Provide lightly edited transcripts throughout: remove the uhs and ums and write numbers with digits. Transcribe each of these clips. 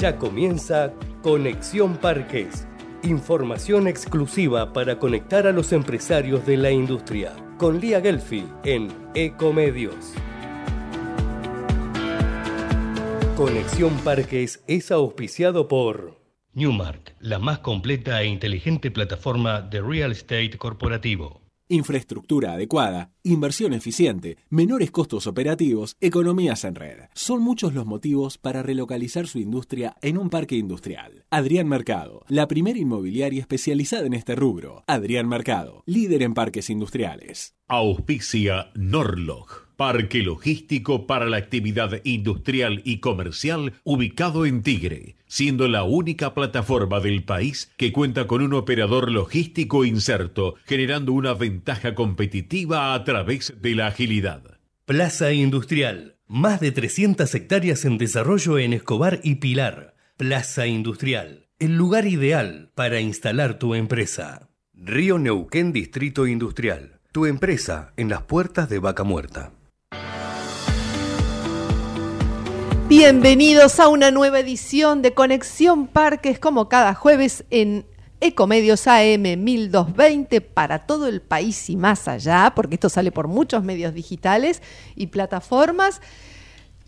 Ya comienza Conexión Parques, información exclusiva para conectar a los empresarios de la industria, con Lia Ghelfi en Ecomedios. Conexión Parques es auspiciado por Newmark, la más completa e inteligente plataforma de real estate corporativo. Infraestructura adecuada, inversión eficiente, menores costos operativos, economías en red. Son muchos los motivos para relocalizar su industria en un parque industrial. Adrián Mercado, la primera inmobiliaria especializada en este rubro. Adrián Mercado, líder en parques industriales. Auspicia Norlog, parque logístico para la actividad industrial y comercial ubicado en Tigre, siendo la única plataforma del país que cuenta con un operador logístico inserto, generando una ventaja competitiva a través de la agilidad. Plaza Industrial, más de 300 hectáreas en desarrollo en Escobar y Pilar. Plaza Industrial, el lugar ideal para instalar tu empresa. Río Neuquén Distrito Industrial, tu empresa en las puertas de Vaca Muerta. Bienvenidos a una nueva edición de Conexión Parques, como cada jueves en Ecomedios AM 1220 para todo el país y más allá, porque esto sale por muchos medios digitales y plataformas.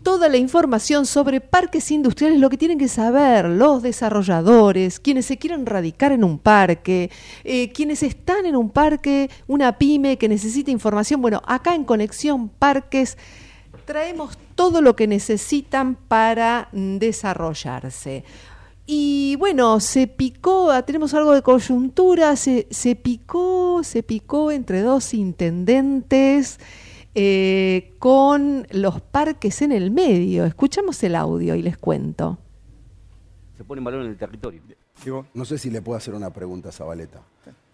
Toda la información sobre parques industriales, lo que tienen que saber los desarrolladores, quienes se quieren radicar en un parque, quienes están en un parque, una pyme que necesita información. Bueno, acá en Conexión Parques traemos todo lo que necesitan para desarrollarse. Y bueno, tenemos algo de coyuntura, se picó entre dos intendentes con los parques en el medio. Escuchamos el audio y les cuento. Se pone en valor en el territorio. Digo, no sé si le puedo hacer una pregunta a Zabaleta.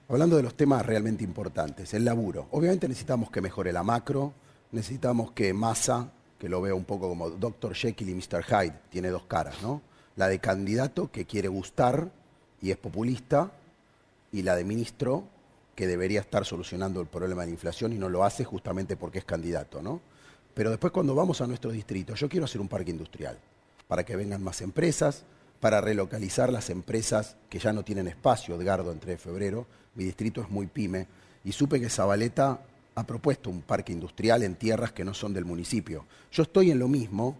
Hablando de los temas realmente importantes, el laburo. Obviamente necesitamos que mejore la macro. Necesitamos que Massa, que lo veo un poco como Dr. Jekyll y Mr. Hyde, tiene dos caras, ¿no? La de candidato que quiere gustar y es populista, y la de ministro que debería estar solucionando el problema de la inflación y no lo hace justamente porque es candidato, ¿no? Pero después cuando vamos a nuestros distritos, yo quiero hacer un parque industrial para que vengan más empresas, para relocalizar las empresas que ya no tienen espacio, Edgardo, entre febrero. Mi distrito es muy pyme y supe que Zabaleta ha propuesto un parque industrial en tierras que no son del municipio. Yo estoy en lo mismo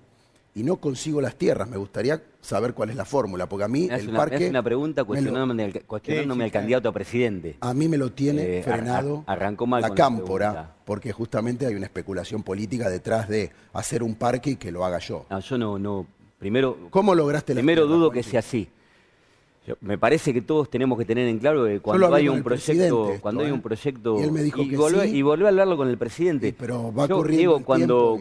y no consigo las tierras. Me gustaría saber cuál es la fórmula, porque a mí me hace una pregunta cuestionándome al candidato a presidente. A mí me lo tiene frenado arrancó mal la cámpora, porque justamente hay una especulación política detrás de hacer un parque y que lo haga yo. No, yo no. Primero, ¿cómo lograste la primero dudo que sea así. Me parece que todos tenemos que tener en claro que cuando hay un proyecto, y él me dijo que sí, y volví a hablarlo con el presidente. Pero va corriendo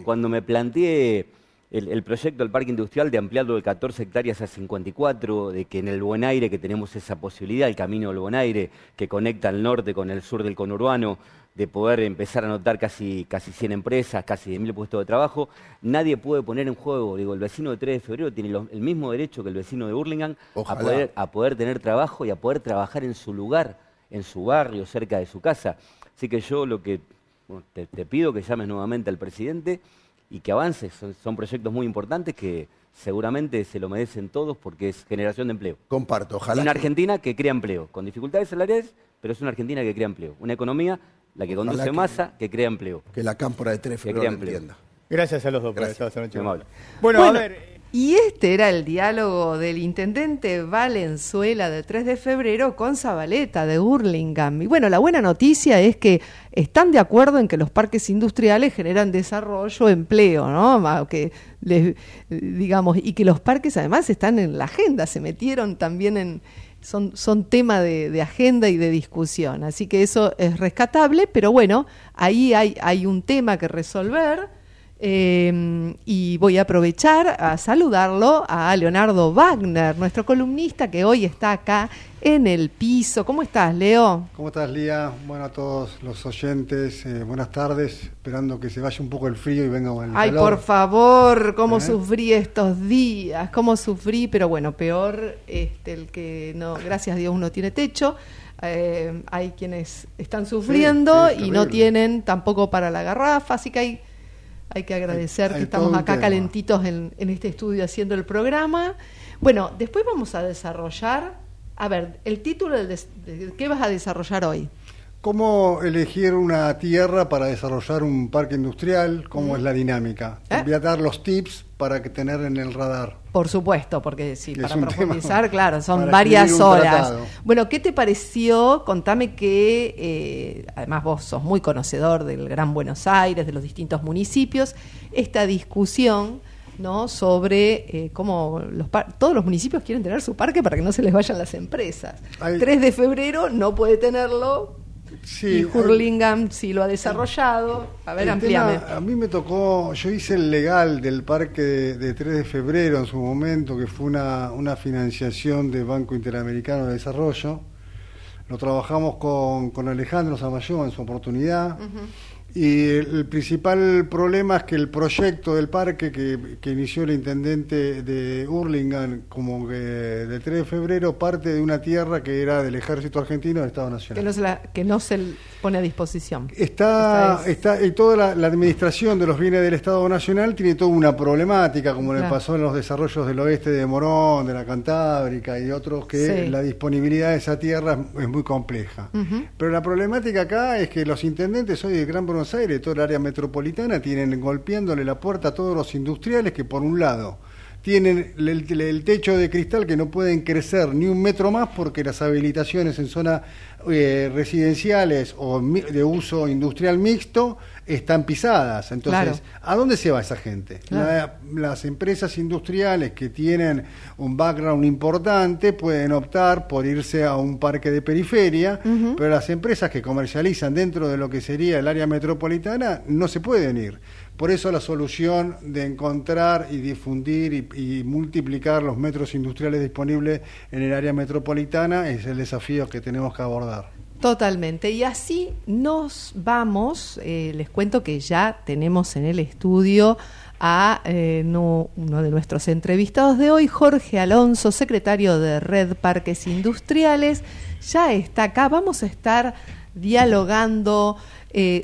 cuando me planteé el proyecto del parque industrial de ampliarlo de 14 hectáreas a 54, de que en el Buen Aire, que tenemos esa posibilidad, el Camino del Buen Aire, que conecta el norte con el sur del conurbano, de poder empezar a anotar casi 100 empresas, casi 10.000 puestos de trabajo, nadie puede poner en juego. Digo, el vecino de 3 de febrero tiene el mismo derecho que el vecino de Burlingame a poder tener trabajo y a poder trabajar en su lugar, en su barrio, cerca de su casa. Así que yo te pido que llames nuevamente al presidente y que avances. Son proyectos muy importantes que seguramente se lo merecen todos porque es generación de empleo. Comparto, ojalá. Una Argentina que crea empleo, con dificultades salariales, pero es una Argentina que crea empleo. Una economía la que conduce Massa, que crea empleo. Que la cámpora de 3 de febrero lo entienda. Gracias a los dos por esta noche. Bueno, a ver. Y este era el diálogo del intendente Valenzuela de 3 de febrero con Zabaleta de Burlingame. Y bueno, la buena noticia es que están de acuerdo en que los parques industriales generan desarrollo, empleo, ¿no? Que y que los parques además están en la agenda, se metieron también en... Son tema de agenda y de discusión, así que eso es rescatable, pero bueno, ahí hay un tema que resolver y voy a aprovechar a saludarlo a Leonardo Wagner, nuestro columnista que hoy está acá en el piso. ¿Cómo estás, Leo? ¿Cómo estás, Lía? Bueno, a todos los oyentes, buenas tardes, esperando que se vaya un poco el frío y venga el calor. Ay, por favor, cómo sufrí estos días, pero bueno, peor el que no, gracias a Dios uno tiene techo. Hay quienes están sufriendo y no tienen tampoco para la garrafa, así que hay Hay que agradecer que estamos acá calentitos en este estudio haciendo el programa. Bueno, después vamos a desarrollar, a ver, el título de ¿qué vas a desarrollar hoy? ¿Cómo elegir una tierra para desarrollar un parque industrial? ¿Cómo es la dinámica? Voy a dar los tips para que tener en el radar. Por supuesto, porque sí, para profundizar, claro, son varias horas. Tratado. Bueno, ¿qué te pareció? Contame que, además vos sos muy conocedor del Gran Buenos Aires, de los distintos municipios, esta discusión, ¿no?, sobre cómo todos los municipios quieren tener su parque para que no se les vayan las empresas. 3 de febrero no puede tenerlo. Sí, y Burlingame sí lo ha desarrollado. A ver, amplíame. A mí me tocó, yo hice el legal del parque de 3 de febrero en su momento, que fue una financiación del Banco Interamericano de Desarrollo. Lo trabajamos con Alejandro Zamayuva en su oportunidad. Uh-huh. Y el principal problema es que el proyecto del parque que inició el intendente de Burlingame, como que de 3 de febrero, parte de una tierra que era del Ejército Argentino del Estado Nacional. Que no se pone a disposición. Y toda la administración de los bienes del Estado Nacional tiene toda una problemática, como le pasó en los desarrollos del oeste de Morón, de la Cantábrica y otros, que la disponibilidad de esa tierra es muy compleja. Uh-huh. Pero la problemática acá es que los intendentes hoy de Gran Buenos Aires, toda el área metropolitana, tienen golpeándole la puerta a todos los industriales que, por un lado, tienen el techo de cristal, que no pueden crecer ni un metro más porque las habilitaciones en zonas residenciales o de uso industrial mixto están pisadas. Entonces, ¿a dónde se va esa gente? Claro. Las empresas industriales que tienen un background importante pueden optar por irse a un parque de periferia, uh-huh, pero las empresas que comercializan dentro de lo que sería el área metropolitana no se pueden ir. Por eso la solución de encontrar y difundir y multiplicar los metros industriales disponibles en el área metropolitana es el desafío que tenemos que abordar. Totalmente. Y así nos vamos. Les cuento que ya tenemos en el estudio a uno de nuestros entrevistados de hoy, Jorge Alonso, secretario de Red Parques Industriales. Ya está acá. Vamos a estar dialogando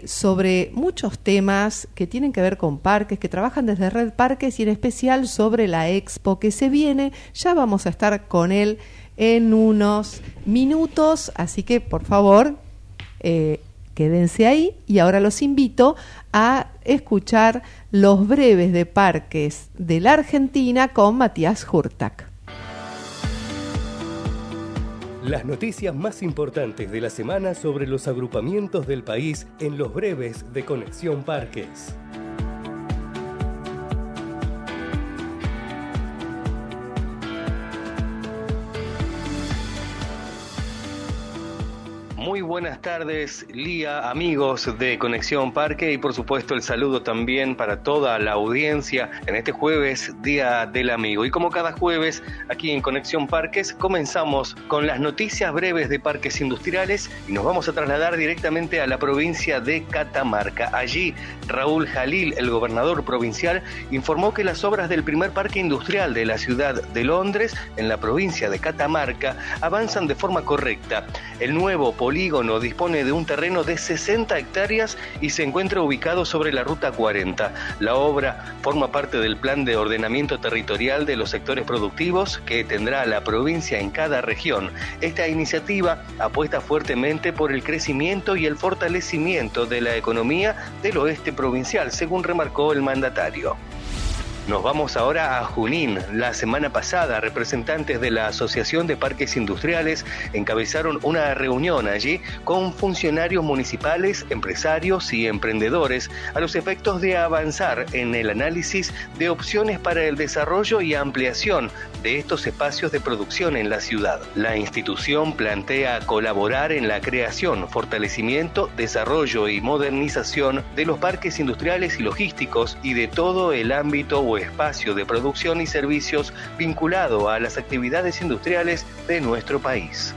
sobre muchos temas que tienen que ver con parques, que trabajan desde Red Parques, y en especial sobre la expo que se viene. Ya vamos a estar con él en unos minutos, así que por favor quédense ahí, y ahora los invito a escuchar los breves de parques de la Argentina con Matías Hurtak. Las noticias más importantes de la semana sobre los agrupamientos del país en los breves de Conexión Parques. Muy buenas tardes, Lía, amigos de Conexión Parque, y por supuesto el saludo también para toda la audiencia en este jueves, Día del Amigo. Y como cada jueves, aquí en Conexión Parques, comenzamos con las noticias breves de parques industriales y nos vamos a trasladar directamente a la provincia de Catamarca. Allí, Raúl Jalil, el gobernador provincial, informó que las obras del primer parque industrial de la ciudad de Londres, en la provincia de Catamarca, avanzan de forma correcta. El nuevo polígono dispone de un terreno de 60 hectáreas y se encuentra ubicado sobre la Ruta 40. La obra forma parte del plan de ordenamiento territorial de los sectores productivos que tendrá la provincia en cada región. Esta iniciativa apuesta fuertemente por el crecimiento y el fortalecimiento de la economía del oeste provincial, según remarcó el mandatario. Nos vamos ahora a Junín. La semana pasada, representantes de la Asociación de Parques Industriales encabezaron una reunión allí con funcionarios municipales, empresarios y emprendedores a los efectos de avanzar en el análisis de opciones para el desarrollo y ampliación de estos espacios de producción en la ciudad. La institución plantea colaborar en la creación, fortalecimiento, desarrollo y modernización de los parques industriales y logísticos y de todo el ámbito o espacio de producción y servicios vinculado a las actividades industriales de nuestro país.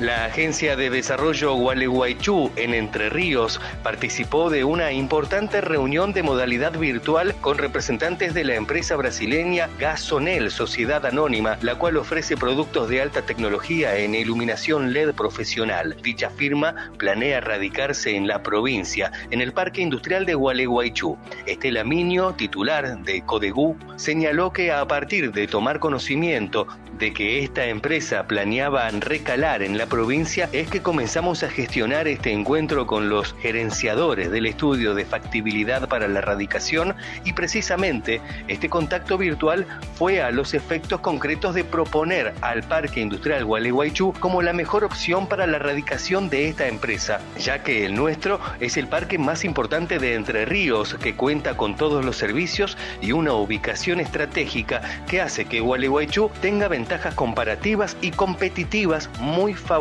La Agencia de Desarrollo Gualeguaychú en Entre Ríos participó de una importante reunión de modalidad virtual con representantes de la empresa brasileña Gasonel, sociedad anónima, la cual ofrece productos de alta tecnología en iluminación LED profesional. Dicha firma planea radicarse en la provincia, en el Parque Industrial de Gualeguaychú. Estela Miño, titular de Codegu, señaló que a partir de tomar conocimiento de que esta empresa planeaba recalar en la provincia es que comenzamos a gestionar este encuentro con los gerenciadores del estudio de factibilidad para la radicación y precisamente este contacto virtual fue a los efectos concretos de proponer al Parque Industrial Gualeguaychú como la mejor opción para la radicación de esta empresa, ya que el nuestro es el parque más importante de Entre Ríos que cuenta con todos los servicios y una ubicación estratégica que hace que Gualeguaychú tenga ventajas comparativas y competitivas muy favorables.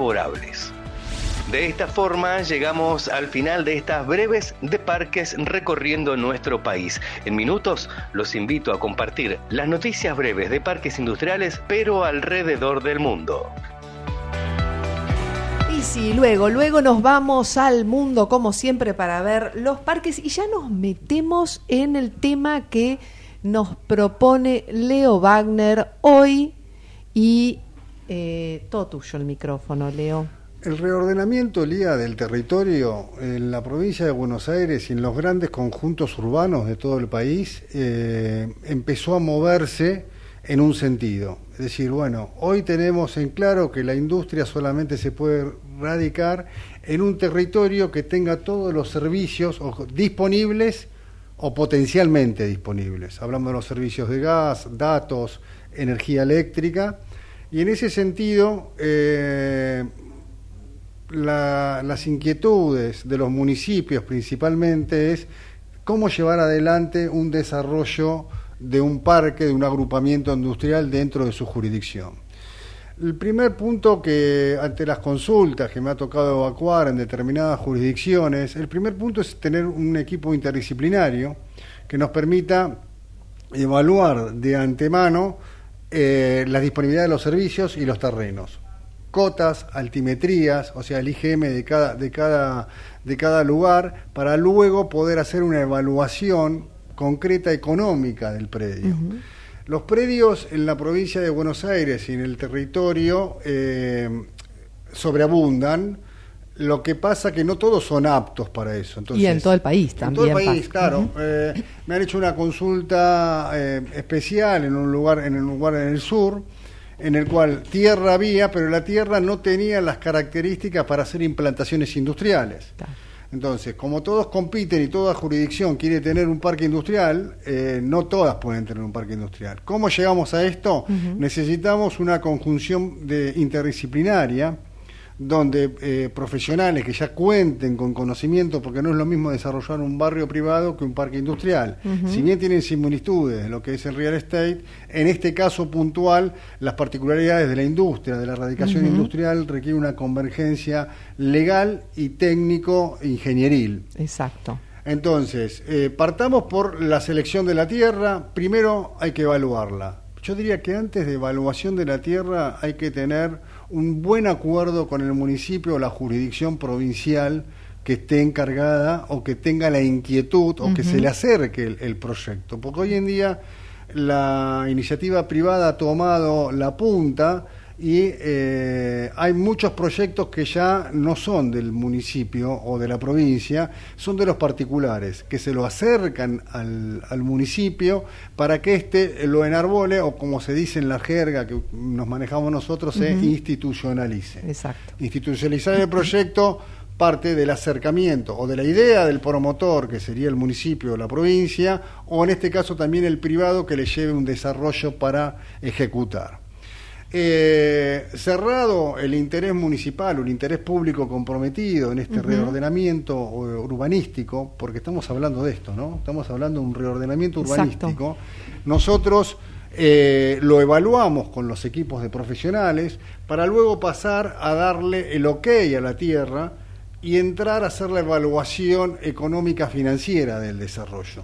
De esta forma llegamos al final de estas breves de Parques recorriendo nuestro país. En minutos los invito a compartir las noticias breves de Parques Industriales, pero alrededor del mundo. Y sí, luego nos vamos al mundo como siempre para ver los parques y ya nos metemos en el tema que nos propone Leo Wagner hoy y... todo tuyo el micrófono, Leo. El reordenamiento, Lía, del territorio en la provincia de Buenos Aires y en los grandes conjuntos urbanos de todo el país empezó a moverse en un sentido. Es decir, bueno, hoy tenemos en claro que la industria solamente se puede radicar en un territorio que tenga todos los servicios disponibles o potencialmente disponibles. Hablamos de los servicios de gas, datos, energía eléctrica. Y en ese sentido, las inquietudes de los municipios principalmente es cómo llevar adelante un desarrollo de un parque, de un agrupamiento industrial dentro de su jurisdicción. El primer punto que, ante las consultas que me ha tocado evacuar en determinadas jurisdicciones, el primer punto es tener un equipo interdisciplinario que nos permita evaluar de antemano la disponibilidad de los servicios y los terrenos, cotas, altimetrías, o sea el IGM de cada lugar, para luego poder hacer una evaluación concreta económica del predio. Uh-huh. Los predios en la provincia de Buenos Aires y en el territorio sobreabundan, lo que pasa que no todos son aptos para eso. Entonces, y en todo el país también. En todo el país, claro. Uh-huh. Me han hecho una consulta especial en un lugar en el sur, en el cual tierra había, pero la tierra no tenía las características para hacer implantaciones industriales. Claro. Entonces, como todos compiten y toda jurisdicción quiere tener un parque industrial, no todas pueden tener un parque industrial. ¿Cómo llegamos a esto? Uh-huh. Necesitamos una conjunción interdisciplinaria, donde profesionales que ya cuenten con conocimiento, porque no es lo mismo desarrollar un barrio privado que un parque industrial. Uh-huh. Si bien tienen similitudes lo que es el real estate, en este caso puntual, las particularidades de la industria, de la erradicación uh-huh. industrial, requiere una convergencia legal y técnico-ingenieril. Exacto. Entonces, partamos por la selección de la tierra. Primero hay que evaluarla. Yo diría que antes de evaluación de la tierra hay que tener un buen acuerdo con el municipio o la jurisdicción provincial que esté encargada o que tenga la inquietud o uh-huh. que se le acerque el proyecto. Porque hoy en día la iniciativa privada ha tomado la punta y hay muchos proyectos que ya no son del municipio o de la provincia, son de los particulares, que se lo acercan al municipio para que éste lo enarbole o, como se dice en la jerga que nos manejamos nosotros, uh-huh. se institucionalice. Exacto. Institucionalizar el proyecto parte del acercamiento o de la idea del promotor, que sería el municipio o la provincia, o en este caso también el privado que le lleve un desarrollo para ejecutar. Cerrado el interés municipal o el interés público comprometido en este uh-huh. reordenamiento urbanístico, porque estamos hablando de esto, ¿no? Estamos hablando de un reordenamiento urbanístico. Exacto. Nosotros lo evaluamos con los equipos de profesionales para luego pasar a darle el ok a la tierra y entrar a hacer la evaluación económica financiera del desarrollo.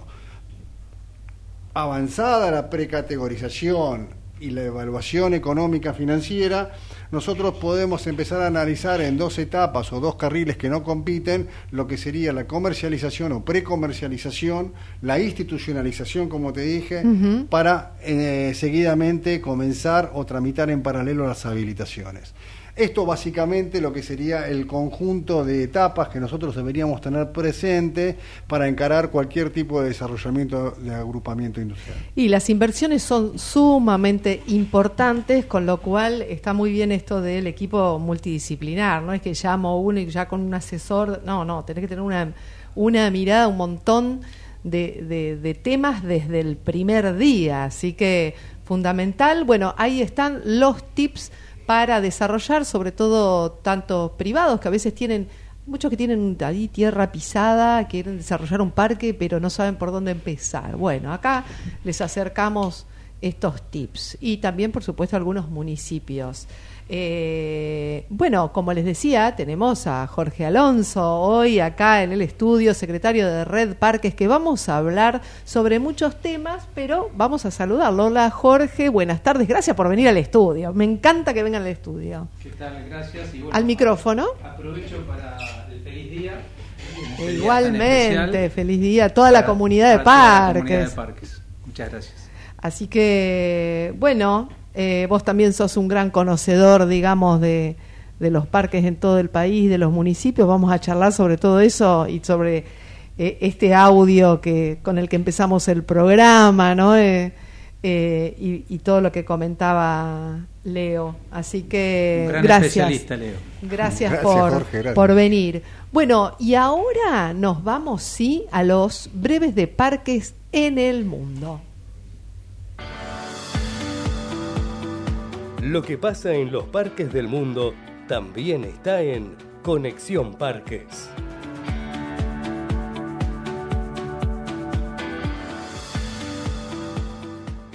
Avanzada la precategorización, y la evaluación económica financiera, nosotros podemos empezar a analizar en dos etapas o dos carriles que no compiten lo que sería la comercialización o precomercialización, la institucionalización, como te dije, para seguidamente comenzar o tramitar en paralelo las habilitaciones. Esto básicamente lo que sería el conjunto de etapas que nosotros deberíamos tener presente para encarar cualquier tipo de desarrollamiento de agrupamiento industrial. Y las inversiones son sumamente importantes, con lo cual está muy bien esto del equipo multidisciplinar, no es que llamo uno y ya con un asesor, no, tenés que tener una mirada, un montón de temas desde el primer día, así que fundamental. Bueno, ahí están los tips para desarrollar, sobre todo tantos privados que a veces tienen, muchos que tienen ahí tierra pisada, quieren desarrollar un parque, pero no saben por dónde empezar. Bueno, acá les acercamos estos tips y también, por supuesto, algunos municipios. Bueno, como les decía, tenemos a Jorge Alonso hoy acá en el estudio, secretario de Red Parques, que vamos a hablar sobre muchos temas, pero vamos a saludarlo. Hola, Jorge, buenas tardes, gracias por venir al estudio, me encanta que vengan al estudio. ¿Qué tal? Gracias. Y bueno, al micrófono. Aprovecho para el feliz día. Igualmente, feliz día a toda la comunidad de Parques. Muchas gracias. Así que, bueno, vos también sos un gran conocedor, digamos, de los parques en todo el país, de los municipios. Vamos a charlar sobre todo eso y sobre este audio que con el que empezamos el programa, ¿no? Y todo lo que comentaba Leo. Así que un gran especialista, Leo. Gracias por, Jorge, gracias por venir. Bueno, y ahora nos vamos, sí, a los breves de parques en el mundo. Lo que pasa en los parques del mundo también está en Conexión Parques.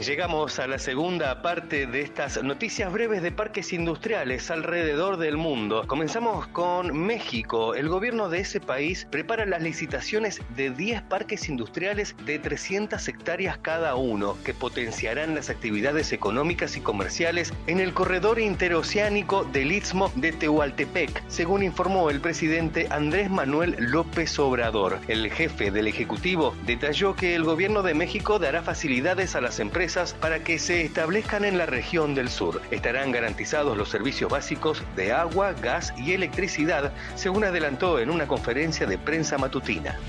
Llegamos a la segunda parte de estas noticias breves de parques industriales alrededor del mundo. Comenzamos con México. El gobierno de ese país prepara las licitaciones de 10 parques industriales de 300 hectáreas cada uno, que potenciarán las actividades económicas y comerciales en el corredor interoceánico del Istmo de Tehuantepec, según informó el presidente Andrés Manuel López Obrador. El jefe del Ejecutivo detalló que el gobierno de México dará facilidades a las empresas para que se establezcan en la región del sur. Estarán garantizados los servicios básicos de agua, gas y electricidad, según adelantó en una conferencia de prensa matutina.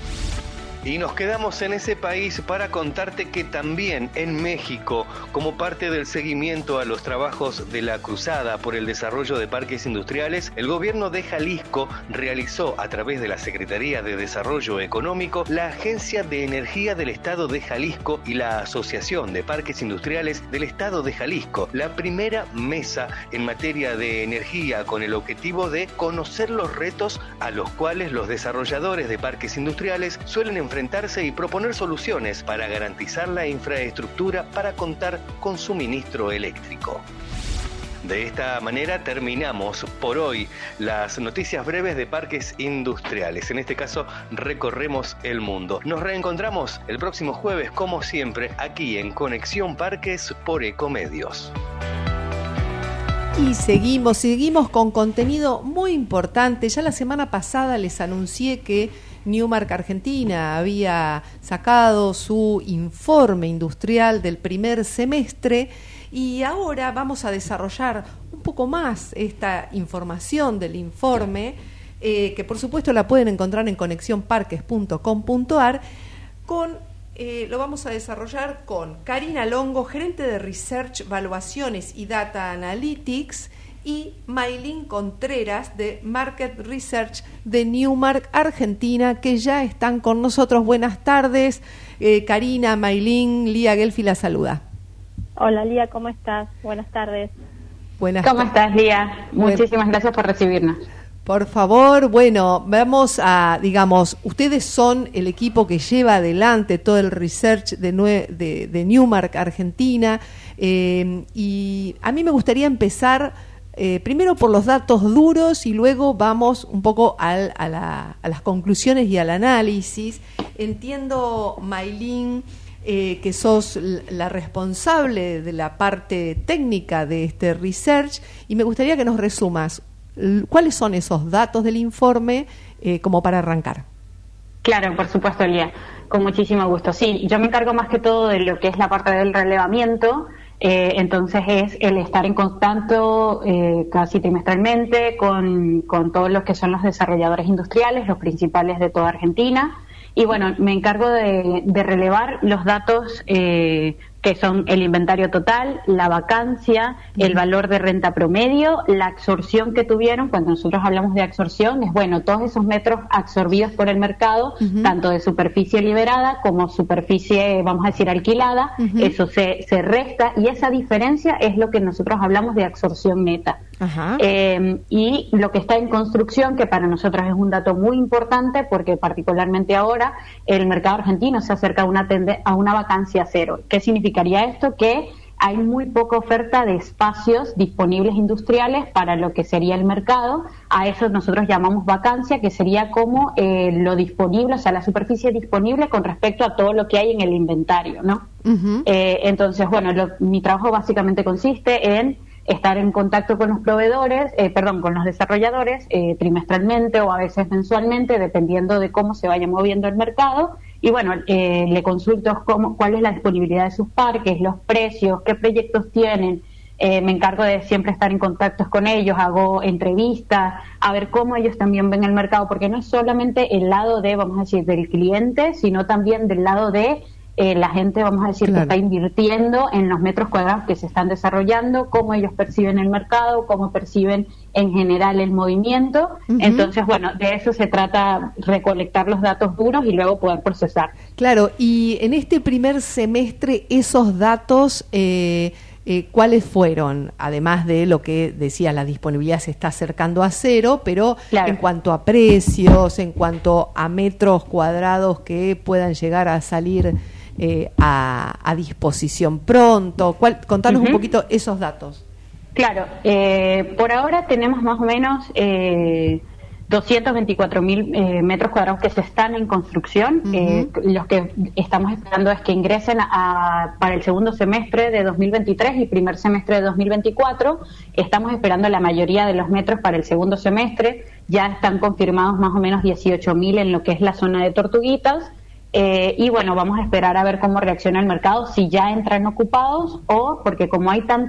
Y nos quedamos en ese país para contarte que también en México, como parte del seguimiento a los trabajos de la Cruzada por el Desarrollo de Parques Industriales, el gobierno de Jalisco realizó a través de la Secretaría de Desarrollo Económico, la Agencia de Energía del Estado de Jalisco y la Asociación de Parques Industriales del Estado de Jalisco, la primera mesa en materia de energía con el objetivo de conocer los retos a los cuales los desarrolladores de parques industriales suelen enfrentarse y proponer soluciones para garantizar la infraestructura para contar con suministro eléctrico. De esta manera terminamos por hoy las noticias breves de parques industriales. En este caso recorremos el mundo. Nos reencontramos el próximo jueves, como siempre, aquí en Conexión Parques por Ecomedios. Y seguimos con contenido muy importante. Ya la semana pasada les anuncié que Newmark Argentina había sacado su informe industrial del primer semestre y ahora vamos a desarrollar un poco más esta información del informe, que por supuesto la pueden encontrar en conexionparques.com.ar. Lo vamos a desarrollar con Karina Longo, gerente de Research, Valuaciones y Data Analytics, y Maylin Contreras de Market Research de Newmark Argentina, que ya están con nosotros. Buenas tardes, Karina, Maylin, Lia Ghelfi la saluda. Hola Lia, ¿cómo estás? Buenas tardes. ¿Cómo estás, Lia? Muchísimas gracias por recibirnos. Por favor, bueno, vamos a, digamos, ustedes son el equipo que lleva adelante todo el research de Newmark Argentina, y a mí me gustaría empezar primero por los datos duros y luego vamos un poco a las conclusiones y al análisis. Entiendo, Maylin, que sos la responsable de la parte técnica de este research, y me gustaría que nos resumas cuáles son esos datos del informe como para arrancar. Claro, por supuesto, Lía, con muchísimo gusto. Sí, yo me encargo más que todo de lo que es la parte del relevamiento, entonces es el estar en contacto casi trimestralmente con todos los que son los desarrolladores industriales, los principales de toda Argentina. Y bueno, me encargo de relevar los datos que son el inventario total, la vacancia, el valor de renta promedio, la absorción que tuvieron. Cuando nosotros hablamos de absorción, es bueno, todos esos metros absorbidos por el mercado, tanto de superficie liberada como superficie, vamos a decir, alquilada, eso se resta, y esa diferencia es lo que nosotros hablamos de absorción neta. Y lo que está en construcción, que para nosotros es un dato muy importante, porque particularmente ahora el mercado argentino se acerca a una vacancia cero. ¿Qué significaría esto? Que hay muy poca oferta de espacios disponibles industriales para lo que sería el mercado. A eso nosotros llamamos vacancia, que sería como lo disponible, o sea, la superficie disponible con respecto a todo lo que hay en el inventario, ¿no? Entonces, bueno, mi trabajo básicamente consiste en estar en contacto con los desarrolladores trimestralmente o a veces mensualmente, dependiendo de cómo se vaya moviendo el mercado. Y bueno, le consulto cuál es la disponibilidad de sus parques, los precios, qué proyectos tienen. Me encargo de siempre estar en contacto con ellos, hago entrevistas, a ver cómo ellos también ven el mercado, porque no es solamente el lado de, vamos a decir, del cliente, sino también del lado de la gente, vamos a decir, claro, que está invirtiendo en los metros cuadrados que se están desarrollando, cómo ellos perciben el mercado, cómo perciben en general el movimiento. Entonces, bueno, de eso se trata, recolectar los datos duros y luego poder procesar. Claro, y en este primer semestre, esos datos, ¿cuáles fueron? Además de lo que decía, la disponibilidad se está acercando a cero, pero claro, en cuanto a precios, en cuanto a metros cuadrados que puedan llegar a salir a disposición pronto. Contanos un poquito esos datos. Claro, por ahora tenemos más o menos 224.000 metros cuadrados que se están en construcción. Los que estamos esperando es que ingresen para el segundo semestre de 2023 y primer semestre de 2024. Estamos esperando la mayoría de los metros para el segundo semestre. Ya están confirmados más o menos 18.000 en lo que es la zona de Tortuguitas. Y bueno, vamos a esperar a ver cómo reacciona el mercado, si ya entran ocupados o porque como hay tan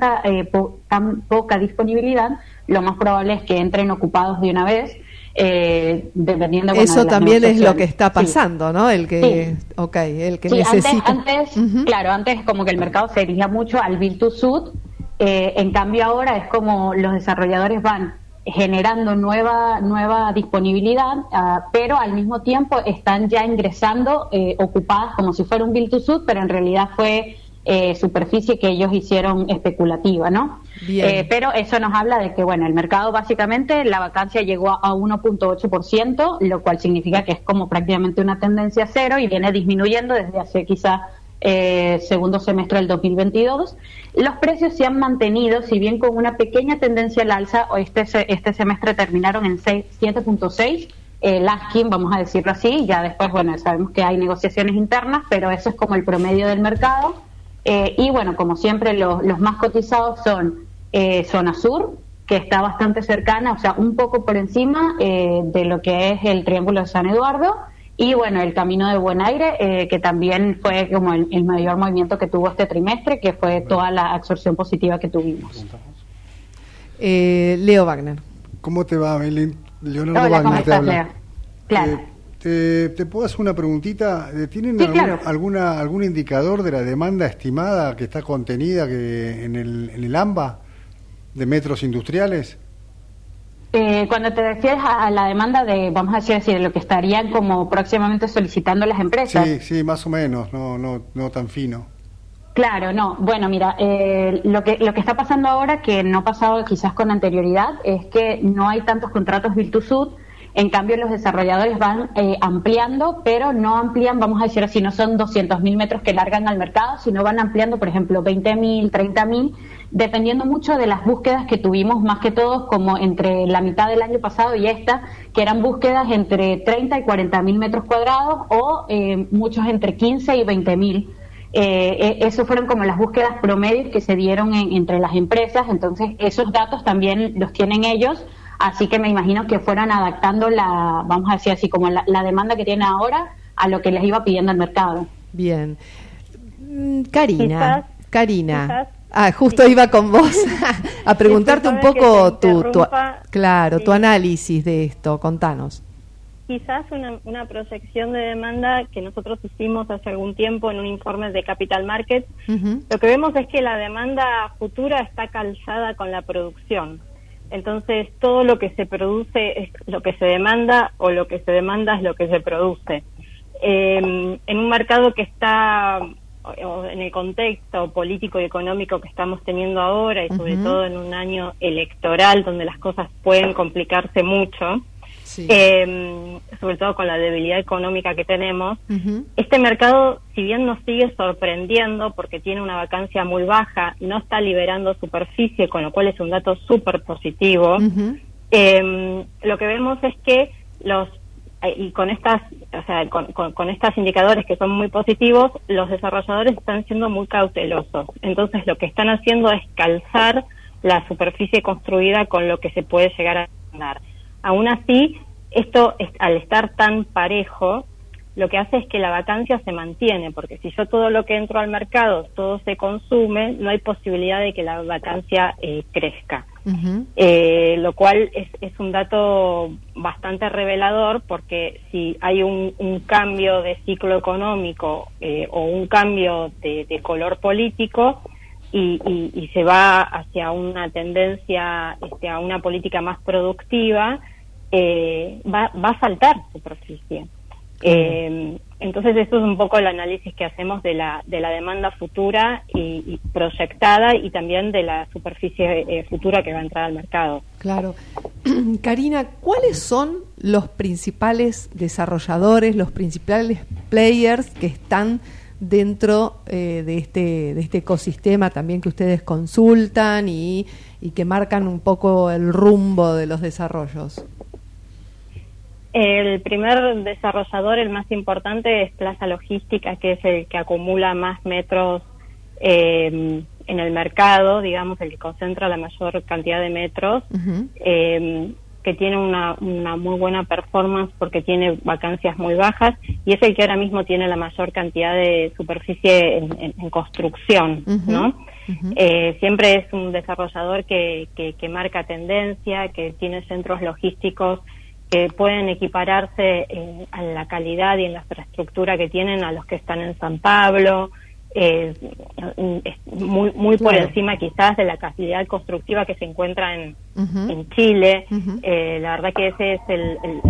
poca disponibilidad, lo más probable es que entren ocupados de una vez, dependiendo. Bueno, eso de también es lo que está pasando, sí, ¿no? El que, sí, okay, el que sí, necesita. Antes, claro, antes como que el mercado se dirigía mucho al build to suit, en cambio ahora es como los desarrolladores van generando nueva disponibilidad, pero al mismo tiempo están ya ingresando ocupadas como si fuera un build to suit, pero en realidad fue superficie que ellos hicieron especulativa, ¿no? Pero eso nos habla de que, bueno, el mercado básicamente, la vacancia llegó a 1.8%, lo cual significa que es como prácticamente una tendencia cero y viene disminuyendo desde hace quizás segundo semestre del 2022. Los precios se han mantenido, si bien con una pequeña tendencia al alza. Este semestre terminaron en 7.6, el asking, vamos a decirlo así. Ya después, bueno, sabemos que hay negociaciones internas, pero eso es como el promedio del mercado. Y bueno, como siempre, los más cotizados son Zona Sur, que está bastante cercana, o sea, un poco por encima de lo que es el Triángulo de San Eduardo. Y bueno, el Camino de Buen Aire, que también fue como el mayor movimiento que tuvo este trimestre, que fue toda la absorción positiva que tuvimos. Leo Wagner. ¿Cómo te va, Maylin? Leonardo Wagner te habla. Claro. ¿Te puedo hacer una preguntita? ¿Tienen algún indicador de la demanda estimada que está contenida en el AMBA de metros industriales? Cuando te refieres a la demanda de, vamos a decir, lo que estarían como próximamente solicitando las empresas. Sí, más o menos, no tan fino. Claro, no. Bueno, mira, lo que está pasando ahora, que no ha pasado quizás con anterioridad, es que no hay tantos contratos build to suit. En cambio, los desarrolladores van ampliando, pero no amplían, vamos a decir así, no son 200.000 metros que largan al mercado, sino van ampliando, por ejemplo, 20.000, 30.000, dependiendo mucho de las búsquedas que tuvimos, más que todo, como entre la mitad del año pasado y esta, que eran búsquedas entre 30 y 40.000 metros cuadrados o muchos entre 15 y 20.000. Eso fueron como las búsquedas promedios que se dieron entre las empresas. Entonces esos datos también los tienen ellos, así que me imagino que fueron adaptando la, vamos a decir así, como la demanda que tienen ahora a lo que les iba pidiendo el mercado. Bien. Karina. Ah, justo sí. Iba con vos a preguntarte un poco tu análisis de esto, contanos. Quizás una proyección de demanda que nosotros hicimos hace algún tiempo en un informe de Capital Markets, lo que vemos es que la demanda futura está calzada con la producción. Entonces, todo lo que se produce es lo que se demanda, o lo que se demanda es lo que se produce. En un mercado que está... en el contexto político y económico que estamos teniendo ahora, y sobre todo en un año electoral donde las cosas pueden complicarse mucho, sí. Sobre todo con la debilidad económica que tenemos, este mercado, si bien nos sigue sorprendiendo porque tiene una vacancia muy baja, no está liberando superficie, con lo cual es un dato súper positivo, lo que vemos es que con estos indicadores que son muy positivos, los desarrolladores están siendo muy cautelosos. Entonces, lo que están haciendo es calzar la superficie construida con lo que se puede llegar a ganar. Aún así, esto, al estar tan parejo, lo que hace es que la vacancia se mantiene, porque si yo todo lo que entro al mercado, todo se consume, no hay posibilidad de que la vacancia crezca. Lo cual es un dato bastante revelador, porque si hay un cambio de ciclo económico o un cambio de color político y se va hacia una tendencia, a una política más productiva, va a saltar superficie. Entonces eso es un poco el análisis que hacemos de la demanda futura y proyectada, y también de la superficie futura que va a entrar al mercado. Claro. Karina, ¿cuáles son los principales desarrolladores, los principales players que están dentro de este ecosistema también que ustedes consultan y que marcan un poco el rumbo de los desarrollos? El primer desarrollador, el más importante, es Plaza Logística, que es el que acumula más metros en el mercado, digamos, el que concentra la mayor cantidad de metros, que tiene una muy buena performance porque tiene vacancias muy bajas, y es el que ahora mismo tiene la mayor cantidad de superficie en construcción, ¿no? Siempre es un desarrollador que marca tendencia, que tiene centros logísticos que pueden equipararse a la calidad y en la infraestructura que tienen a los que están en San Pablo, muy por encima quizás de la calidad constructiva que se encuentra en Chile. La verdad que ese es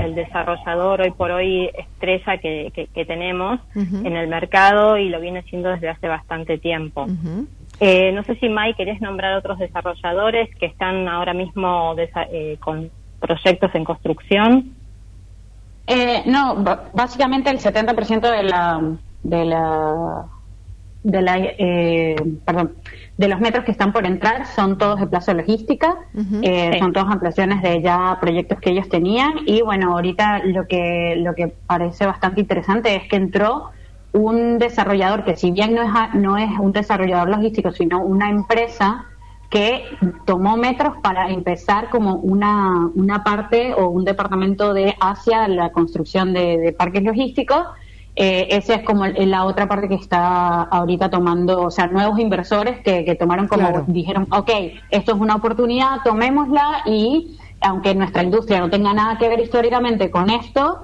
el desarrollador hoy por hoy estrella que tenemos en el mercado, y lo viene siendo desde hace bastante tiempo. No sé si, May, querés nombrar otros desarrolladores que están ahora mismo con proyectos en construcción. No, básicamente el 70% de los metros que están por entrar son todos de Plaza Logística, son todas ampliaciones de ya proyectos que ellos tenían. Y bueno, ahorita lo que parece bastante interesante es que entró un desarrollador que, si bien no es un desarrollador logístico, sino una empresa que tomó metros para empezar como una parte o un departamento de Asia, la construcción de parques logísticos. Esa es como la otra parte que está ahorita tomando, o sea, nuevos inversores que tomaron como, dijeron, okay, esto es una oportunidad, tomémosla, y aunque nuestra industria no tenga nada que ver históricamente con esto,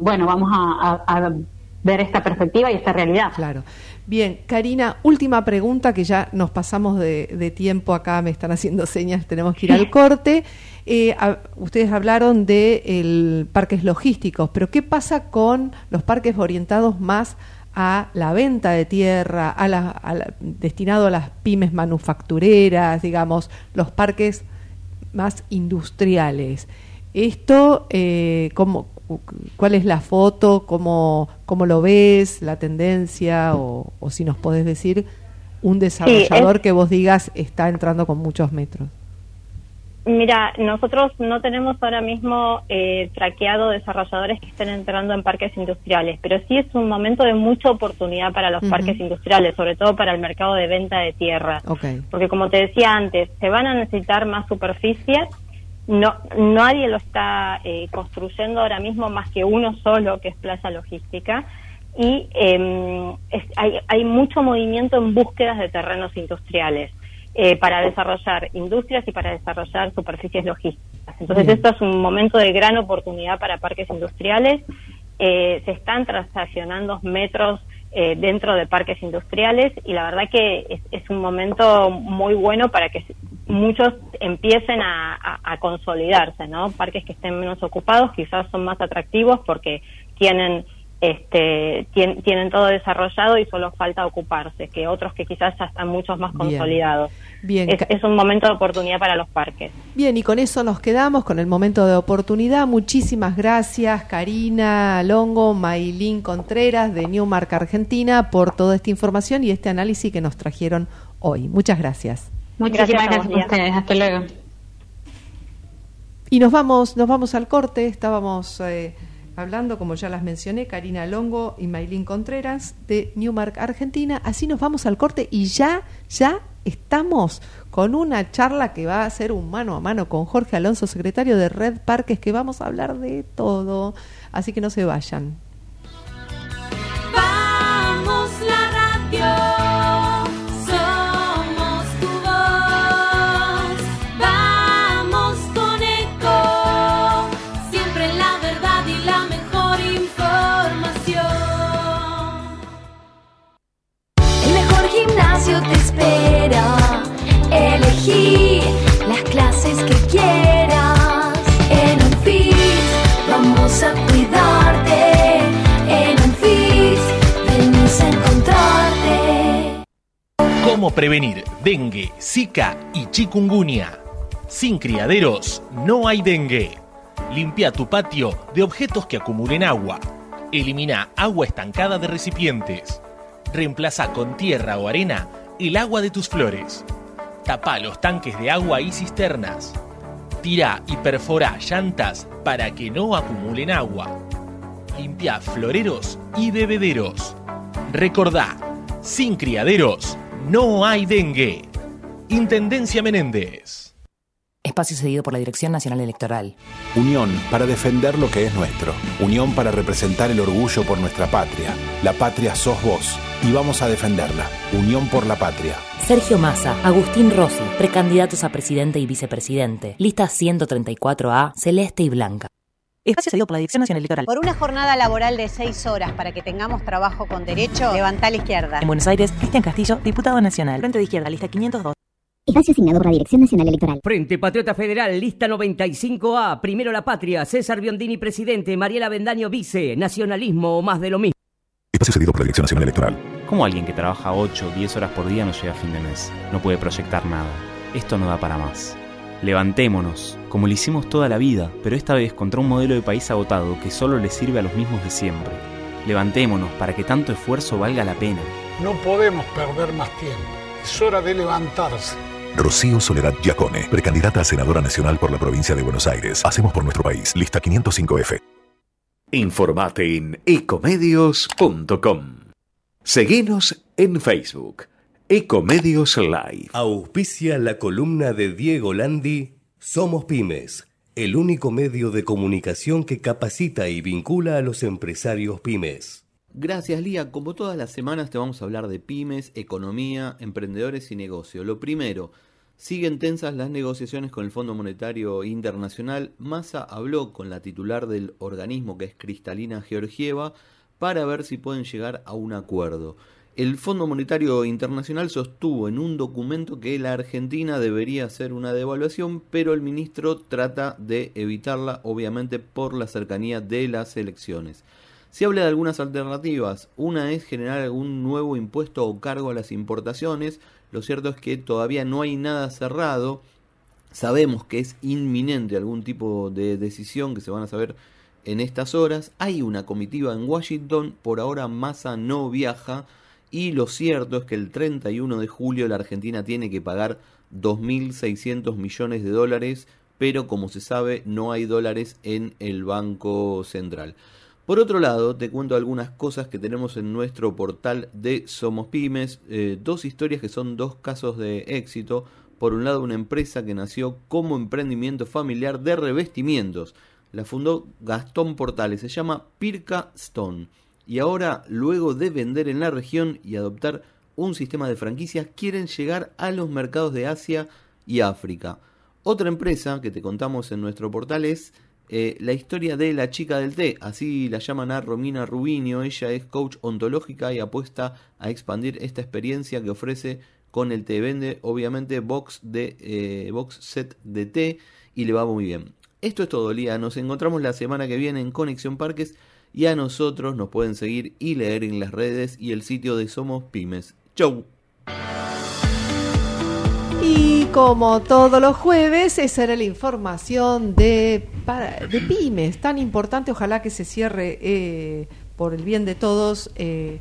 bueno, vamos a ver esta perspectiva y esta realidad. Claro. Bien, Karina, última pregunta, que ya nos pasamos de tiempo acá, me están haciendo señas, tenemos que ir al corte. Ustedes hablaron de parques logísticos, pero ¿qué pasa con los parques orientados más a la venta de tierra, destinado a las pymes manufactureras, digamos, los parques más industriales? Esto, ¿cuál es la foto? ¿Cómo lo ves? ¿La tendencia? O si nos podés decir un desarrollador que vos digas está entrando con muchos metros. Mira, nosotros no tenemos ahora mismo traqueado desarrolladores que estén entrando en parques industriales, pero sí es un momento de mucha oportunidad para los parques industriales, sobre todo para el mercado de venta de tierra. Okay. Porque como te decía antes, se van a necesitar más superficie, no, nadie lo está construyendo ahora mismo más que uno solo, que es Plaza Logística, y hay mucho movimiento en búsquedas de terrenos industriales. Para desarrollar industrias y para desarrollar superficies logísticas. Entonces, bien, esto es un momento de gran oportunidad para parques industriales. Se están transaccionando metros dentro de parques industriales y la verdad que es un momento muy bueno para que muchos empiecen a consolidarse, ¿no? Parques que estén menos ocupados quizás son más atractivos porque tienen todo desarrollado y solo falta ocuparse, que otros que quizás ya están muchos más consolidados. Bien. Es un momento de oportunidad para los parques. Bien, y con eso nos quedamos, con el momento de oportunidad. Muchísimas gracias, Karina Longo, Maylin Contreras de Newmark Argentina, por toda esta información y este análisis que nos trajeron hoy. Muchas gracias. Muchísimas gracias a ustedes. Hasta luego. Y nos vamos al corte. Estábamos... hablando, como ya las mencioné, Karina Longo y Maylin Contreras de Newmark Argentina. Así nos vamos al corte y ya estamos con una charla que va a ser un mano a mano con Jorge Alonso, secretario de Red Parques, que vamos a hablar de todo. Así que no se vayan. Vamos la radio. Te espera, elegí las clases que quieras. En Unfis vamos a cuidarte. En Unfis venimos a encontrarte. ¿Cómo prevenir dengue, zika y chikungunya? Sin criaderos no hay dengue. Limpia tu patio de objetos que acumulen agua. Elimina agua estancada de recipientes. Reemplaza con tierra o arena el agua de tus flores. Tapá los tanques de agua y cisternas. Tirá y perforá llantas para que no acumulen agua. Limpiá floreros y bebederos. Recordá, sin criaderos no hay dengue. Intendencia Menéndez. Espacio cedido por la Dirección Nacional Electoral. Unión para defender lo que es nuestro. Unión para representar el orgullo por nuestra patria. La patria sos vos. Y vamos a defenderla. Unión por la patria. Sergio Massa, Agustín Rossi, precandidatos a presidente y vicepresidente. Lista 134A, celeste y blanca. Espacio cedido por la Dirección Nacional Electoral. Por una jornada laboral de 6 horas para que tengamos trabajo con derecho, levantá a la izquierda. En Buenos Aires, Cristian Castillo, diputado nacional. Frente de Izquierda, lista 502. Espacio asignado por la Dirección Nacional Electoral. Frente Patriota Federal, lista 95A. Primero la patria, César Biondini presidente, Mariela Bendaño vice. Nacionalismo o más de lo mismo. Espacio cedido por la Dirección Nacional Electoral. ¿Cómo alguien que trabaja 8 o 10 horas por día no llega a fin de mes? No puede proyectar nada. Esto no da para más. Levantémonos, como lo hicimos toda la vida, pero esta vez contra un modelo de país agotado que solo le sirve a los mismos de siempre. Levantémonos para que tanto esfuerzo valga la pena. No podemos perder más tiempo. Es hora de levantarse. Rocío Soledad Giacone, precandidata a senadora nacional por la provincia de Buenos Aires. Hacemos por nuestro país. Lista 505F. Informate en ecomedios.com. Seguinos en Facebook. Ecomedios Live. Auspicia la columna de Diego Landi. Somos Pymes, el único medio de comunicación que capacita y vincula a los empresarios pymes. Gracias, Lía. Como todas las semanas te vamos a hablar de pymes, economía, emprendedores y negocio. Lo primero, siguen tensas las negociaciones con el Fondo Monetario Internacional. Massa habló con la titular del organismo, que es Cristalina Georgieva, para ver si pueden llegar a un acuerdo. El Fondo Monetario Internacional sostuvo en un documento que la Argentina debería hacer una devaluación, pero el ministro trata de evitarla, obviamente por la cercanía de las elecciones. Se habla de algunas alternativas. Una es generar algún nuevo impuesto o cargo a las importaciones. Lo cierto es que todavía no hay nada cerrado. Sabemos que es inminente algún tipo de decisión que se van a saber en estas horas. Hay una comitiva en Washington. Por ahora Massa no viaja. Y lo cierto es que el 31 de julio la Argentina tiene que pagar $2.600 millones pero como se sabe no hay dólares en el Banco Central. Por otro lado, te cuento algunas cosas que tenemos en nuestro portal de Somos Pymes, dos historias que son dos casos de éxito. Por un lado, una empresa que nació como emprendimiento familiar de revestimientos. La fundó Gastón Portales, se llama Pirca Stone. Y ahora, luego de vender en la región y adoptar un sistema de franquicias, quieren llegar a los mercados de Asia y África. Otra empresa que te contamos en nuestro portal es la historia de la chica del té, así la llaman a Romina Rubinio. Ella es coach ontológica y apuesta a expandir esta experiencia que ofrece con el té. Vende obviamente box set de té y le va muy bien. Esto es todo, Lía. Nos encontramos la semana que viene en Conexión Parques, y a nosotros nos pueden seguir y leer en las redes y el sitio de Somos Pymes. ¡Chau! Y como todos los jueves, esa era la información de pymes, tan importante. Ojalá que se cierre por el bien de todos el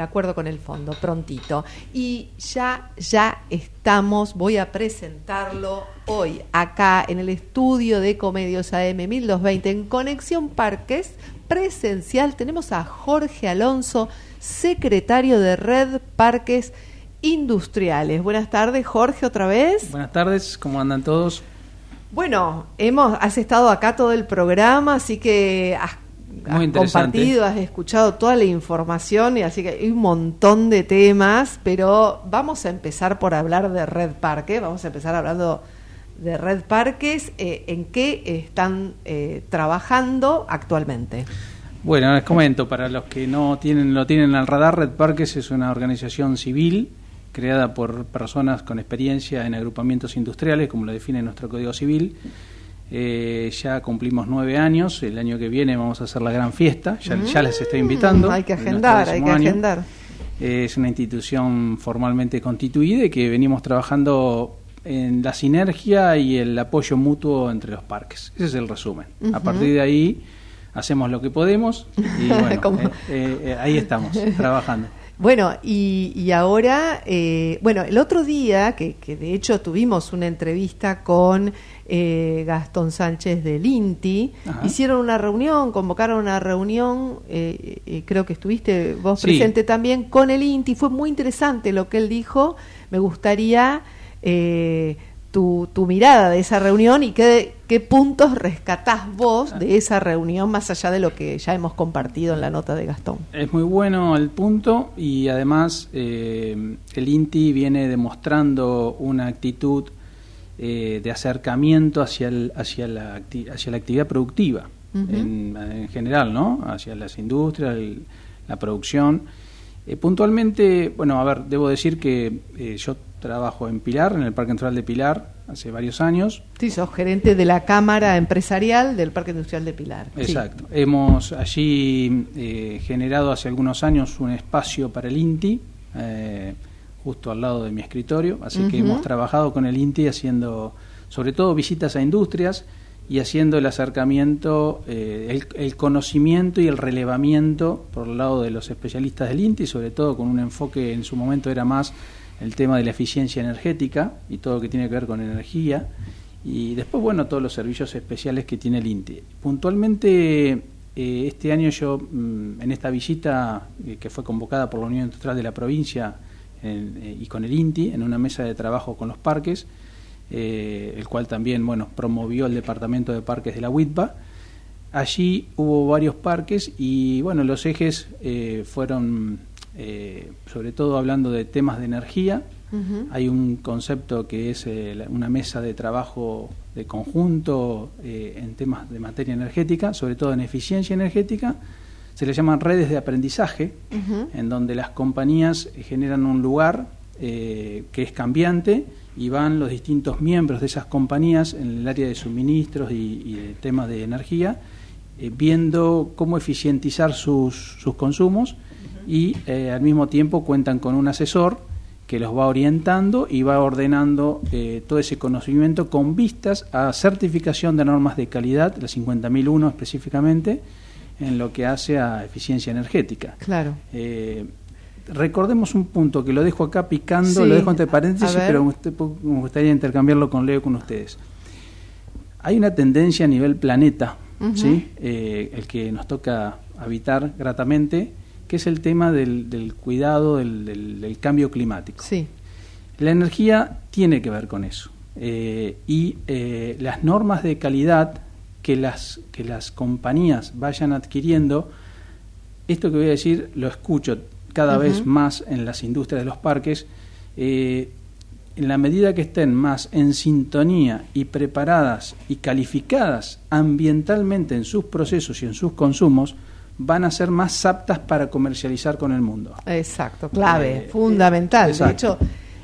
acuerdo con el fondo prontito. Y ya estamos, voy a presentarlo hoy acá en el estudio de Comedios AM 1220 en Conexión Parques presencial. Tenemos a Jorge Alonso, secretario de Red Parques Industriales. Buenas tardes, Jorge, otra vez. Buenas tardes, ¿cómo andan todos? Bueno, has estado acá todo el programa, así que has compartido, has escuchado toda la información, y así que hay un montón de temas, pero vamos a empezar por hablar de Red Parques. Vamos a empezar hablando de Red Parques. ¿En qué están trabajando actualmente? Bueno, les comento, para los que no lo tienen al radar, Red Parques es una organización civil creada por personas con experiencia en agrupamientos industriales, como lo define nuestro Código Civil. Ya cumplimos 9 años, el año que viene vamos a hacer la gran fiesta, ya les estoy invitando. Hay que agendar. Es una institución formalmente constituida y que venimos trabajando en la sinergia y el apoyo mutuo entre los parques. Ese es el resumen. A partir de ahí hacemos lo que podemos y bueno, ahí estamos, trabajando. Bueno, y ahora, bueno, el otro día, que de hecho tuvimos una entrevista con Gastón Sánchez del INTI. Ajá. Hicieron una reunión, convocaron una reunión, creo que estuviste vos presente también, con el INTI. Fue muy interesante lo que él dijo. Me gustaría tu mirada de esa reunión y qué puntos rescatás vos de esa reunión, más allá de lo que ya hemos compartido en la nota de Gastón. Es muy bueno el punto, y además el INTI viene demostrando una actitud de acercamiento hacia la actividad productiva, en general, ¿no? Hacia las industrias, la producción. Puntualmente, bueno, a ver, debo decir que yo trabajo en Pilar, en el Parque Industrial de Pilar, hace varios años. Sí, sos gerente de la Cámara Empresarial del Parque Industrial de Pilar. Exacto. Sí. Hemos allí generado hace algunos años un espacio para el INTI, justo al lado de mi escritorio, así que hemos trabajado con el INTI haciendo, sobre todo, visitas a industrias y haciendo el acercamiento, el conocimiento y el relevamiento por el lado de los especialistas del INTI, sobre todo con un enfoque, en su momento era más el tema de la eficiencia energética y todo lo que tiene que ver con energía, y después, bueno, todos los servicios especiales que tiene el INTI. Puntualmente, este año yo, en esta visita que fue convocada por la Unión Industrial de la provincia y con el INTI, en una mesa de trabajo con los parques, el cual también, bueno, promovió el Departamento de Parques de la UITPA. Allí hubo varios parques y, bueno, los ejes fueron, sobre todo hablando de temas de energía. Hay un concepto que es una mesa de trabajo de conjunto en temas de materia energética, sobre todo en eficiencia energética. Se le llaman redes de aprendizaje, en donde las compañías generan un lugar que es cambiante, y van los distintos miembros de esas compañías en el área de suministros y de temas de energía, viendo cómo eficientizar sus consumos, y al mismo tiempo cuentan con un asesor que los va orientando y va ordenando todo ese conocimiento con vistas a certificación de normas de calidad, la 50001 específicamente, en lo que hace a eficiencia energética. Claro. Recordemos un punto que lo dejo acá picando, lo dejo entre paréntesis, pero me gustaría intercambiarlo con Leo, con ustedes. Hay una tendencia a nivel planeta, uh-huh. ¿sí? El que nos toca habitar gratamente, que es el tema del cuidado del cambio climático. Sí. La energía tiene que ver con eso. Y las normas de calidad que las compañías vayan adquiriendo, esto que voy a decir lo escucho cada uh-huh. vez más en las industrias de los parques, en la medida que estén más en sintonía y preparadas y calificadas ambientalmente en sus procesos y en sus consumos, van a ser más aptas para comercializar con el mundo. Exacto, clave, fundamental. Exacto.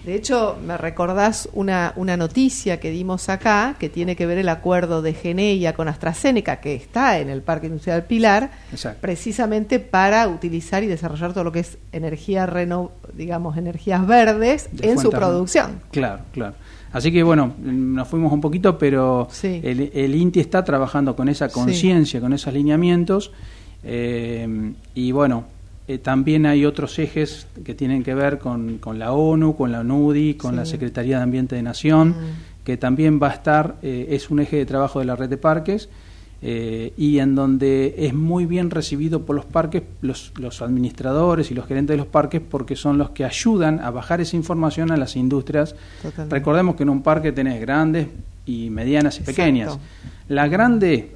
De hecho, me recordás una noticia que dimos acá, que tiene que ver el acuerdo de Geneia con AstraZeneca, que está en el Parque Industrial Pilar, exacto. precisamente para utilizar y desarrollar todo lo que es energías verdes de en su producción. Claro. Así que bueno, nos fuimos un poquito, pero sí. el INTI está trabajando con esa conciencia, sí. con esos lineamientos, y bueno... también hay otros ejes que tienen que ver con la ONU, con la NUDI, con sí. la Secretaría de Ambiente de Nación, uh-huh. que también va a estar, es un eje de trabajo de la red de parques, y en donde es muy bien recibido por los parques, los administradores y los gerentes de los parques, porque son los que ayudan a bajar esa información a las industrias. Totalmente. Recordemos que en un parque tenés grandes y medianas y exacto. pequeñas. La grande,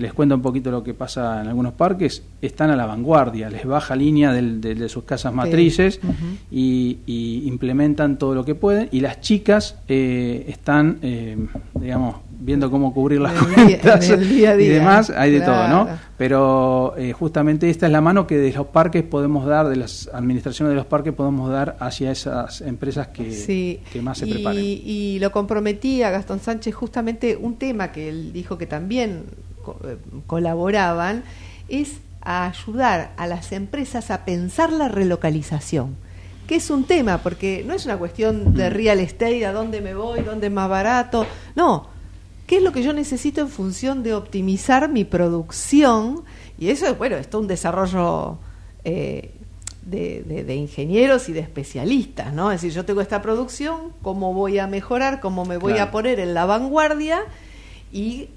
les cuento un poquito lo que pasa en algunos parques, están a la vanguardia, les baja línea de sus casas okay. matrices uh-huh. y implementan todo lo que pueden, y las chicas están, digamos, viendo cómo cubrir las cuentas día a día. Y demás, hay de claro. todo, ¿no? Pero justamente esta es la mano que de los parques podemos dar, de las administraciones de los parques podemos dar hacia esas empresas que, sí. que más se preparen. Y lo comprometía Gastón Sánchez justamente un tema que él dijo que también colaboraban, es a ayudar a las empresas a pensar la relocalización, que es un tema, porque no es una cuestión de real estate, a dónde me voy, dónde es más barato, no, ¿qué es lo que yo necesito en función de optimizar mi producción? Y eso es, bueno, es todo un desarrollo de ingenieros y de especialistas, ¿no? Es decir, yo tengo esta producción, ¿cómo voy a mejorar? ¿Cómo me voy claro. a poner en la vanguardia? Y